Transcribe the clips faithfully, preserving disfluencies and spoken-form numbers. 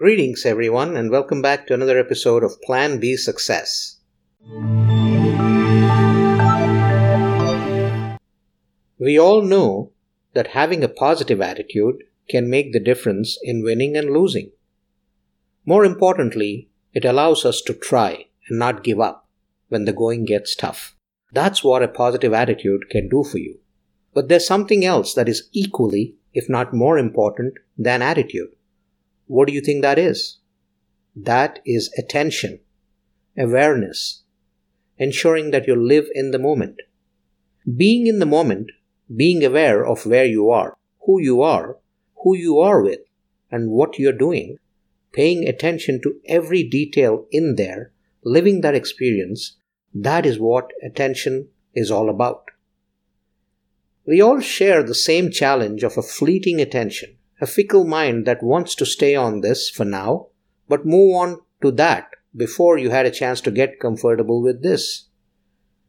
Greetings everyone and welcome back to another episode of Plan B Success. We all know that having a positive attitude can make the difference in winning and losing. More importantly, it allows us to try and not give up when the going gets tough. That's what a positive attitude can do for you. But there's something else that is equally, if not more important, than attitude. What do you think that is? That is attention, awareness, ensuring that you live in the moment. Being in the moment, being aware of where you are, who you are, who you are with, and what you're doing, paying attention to every detail in there, living that experience, that is what attention is all about. We all share the same challenge of a fleeting attention. A fickle mind that wants to stay on this for now, but move on to that before you had a chance to get comfortable with this.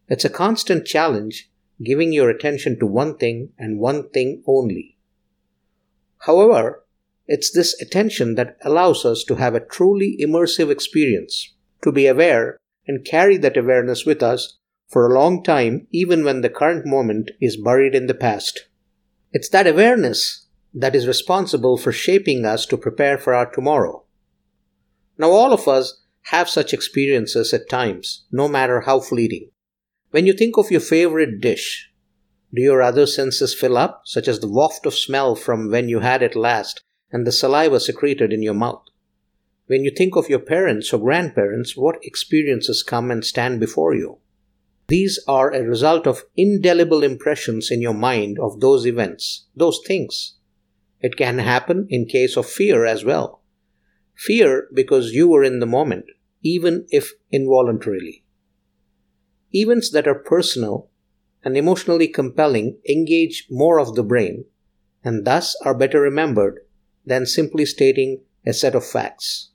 It's a constant challenge giving your attention to one thing and one thing only. However, it's this attention that allows us to have a truly immersive experience, to be aware and carry that awareness with us for a long time, even when the current moment is buried in the past. It's that awareness that is responsible for shaping us to prepare for our tomorrow. Now, all of us have such experiences at times, no matter how fleeting. When you think of your favorite dish, do your other senses fill up, such as the waft of smell from when you had it last and the saliva secreted in your mouth? When you think of your parents or grandparents, what experiences come and stand before you? These are a result of indelible impressions in your mind of those events, those things. It can happen in case of fear as well. Fear because you were in the moment, even if involuntarily. Events that are personal and emotionally compelling engage more of the brain and thus are better remembered than simply stating a set of facts.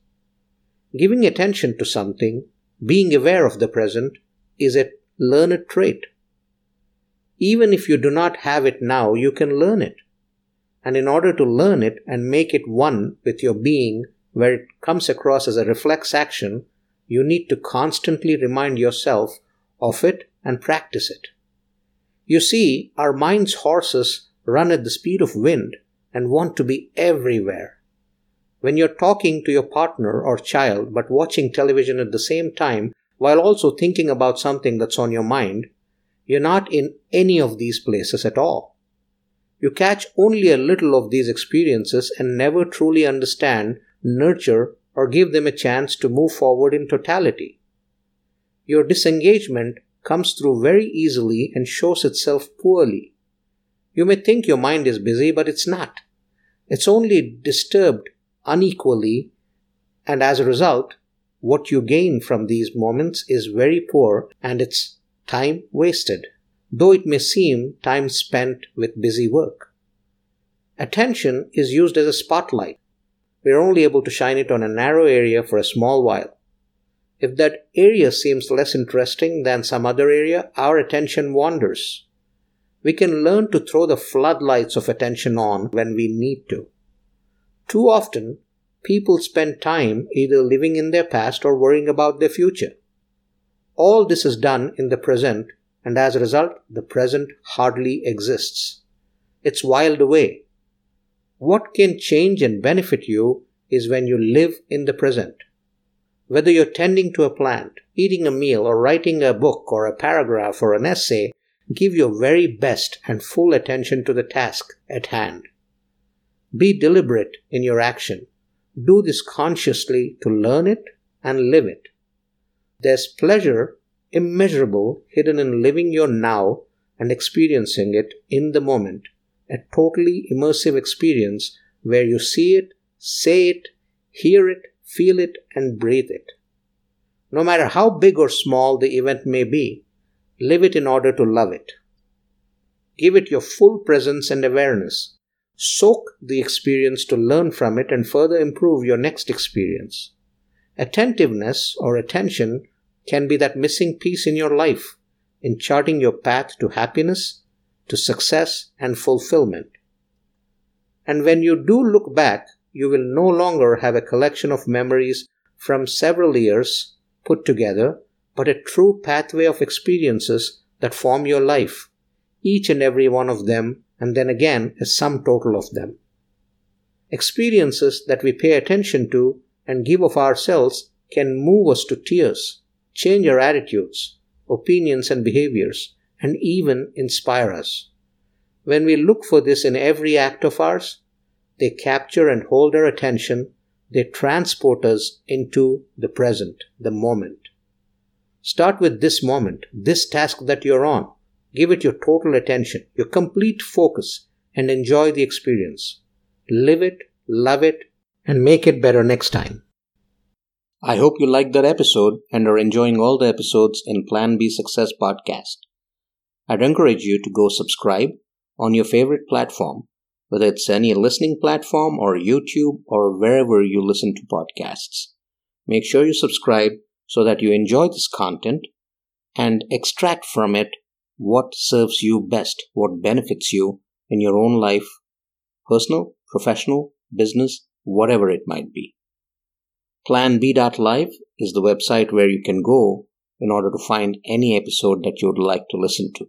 Giving attention to something, being aware of the present, is a learned trait. Even if you do not have it now, you can learn it. And in order to learn it and make it one with your being, where it comes across as a reflex action, you need to constantly remind yourself of it and practice it. You see, our mind's horses run at the speed of wind and want to be everywhere. When you're talking to your partner or child but watching television at the same time while also thinking about something that's on your mind, you're not in any of these places at all. You catch only a little of these experiences and never truly understand, nurture, or give them a chance to move forward in totality. Your disengagement comes through very easily and shows itself poorly. You may think your mind is busy, but it's not. It's only disturbed unequally, and as a result, what you gain from these moments is very poor and it's time wasted, though it may seem time spent with busy work. Attention is used as a spotlight. We are only able to shine it on a narrow area for a small while. If that area seems less interesting than some other area, our attention wanders. We can learn to throw the floodlights of attention on when we need to. Too often, people spend time either living in their past or worrying about their future. All this is done in the present, and as a result, the present hardly exists. It's whiled away. What can change and benefit you is when you live in the present. Whether you're tending to a plant, eating a meal, or writing a book or a paragraph or an essay, give your very best and full attention to the task at hand. Be deliberate in your action. Do this consciously to learn it and live it. There's pleasure immeasurable, hidden in living your now and experiencing it in the moment, a totally immersive experience where you see it, say it, hear it, feel it, and breathe it. No matter how big or small the event may be, live it in order to love it. Give it your full presence and awareness. Soak the experience to learn from it and further improve your next experience. Attentiveness or attention can be that missing piece in your life in charting your path to happiness, to success and fulfillment. And when you do look back, you will no longer have a collection of memories from several years put together, but a true pathway of experiences that form your life, each and every one of them, and then again a sum total of them. Experiences that we pay attention to and give of ourselves can move us to tears, change our attitudes, opinions and behaviors, and even inspire us. When we look for this in every act of ours, they capture and hold our attention, they transport us into the present, the moment. Start with this moment, this task that you're on. Give it your total attention, your complete focus, and enjoy the experience. Live it, love it, and make it better next time. I hope you liked that episode and are enjoying all the episodes in Plan B Success Podcast. I'd encourage you to go subscribe on your favorite platform, whether it's any listening platform or YouTube or wherever you listen to podcasts. Make sure you subscribe so that you enjoy this content and extract from it what serves you best, what benefits you in your own life, personal, professional, business, whatever it might be. Plan B dot Live is the website where you can go in order to find any episode that you would like to listen to.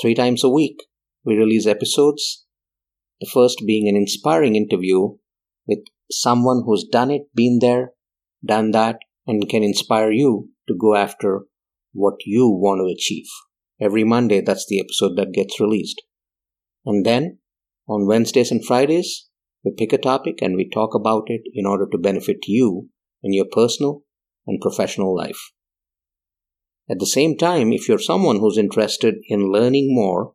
Three times a week, we release episodes, the first being an inspiring interview with someone who's done it, been there, done that, and can inspire you to go after what you want to achieve. Every Monday, that's the episode that gets released. And then, on Wednesdays and Fridays, we pick a topic and we talk about it in order to benefit you in your personal and professional life. At the same time, if you're someone who's interested in learning more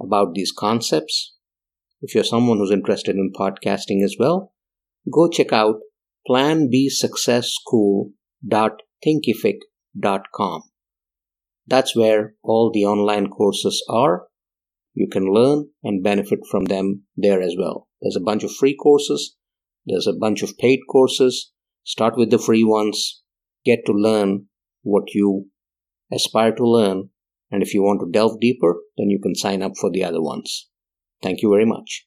about these concepts, if you're someone who's interested in podcasting as well, go check out plan b success school dot thinkific dot com. That's where all the online courses are. You can learn and benefit from them there as well. There's a bunch of free courses. There's a bunch of paid courses. Start with the free ones. Get to learn what you aspire to learn. And if you want to delve deeper, then you can sign up for the other ones. Thank you very much.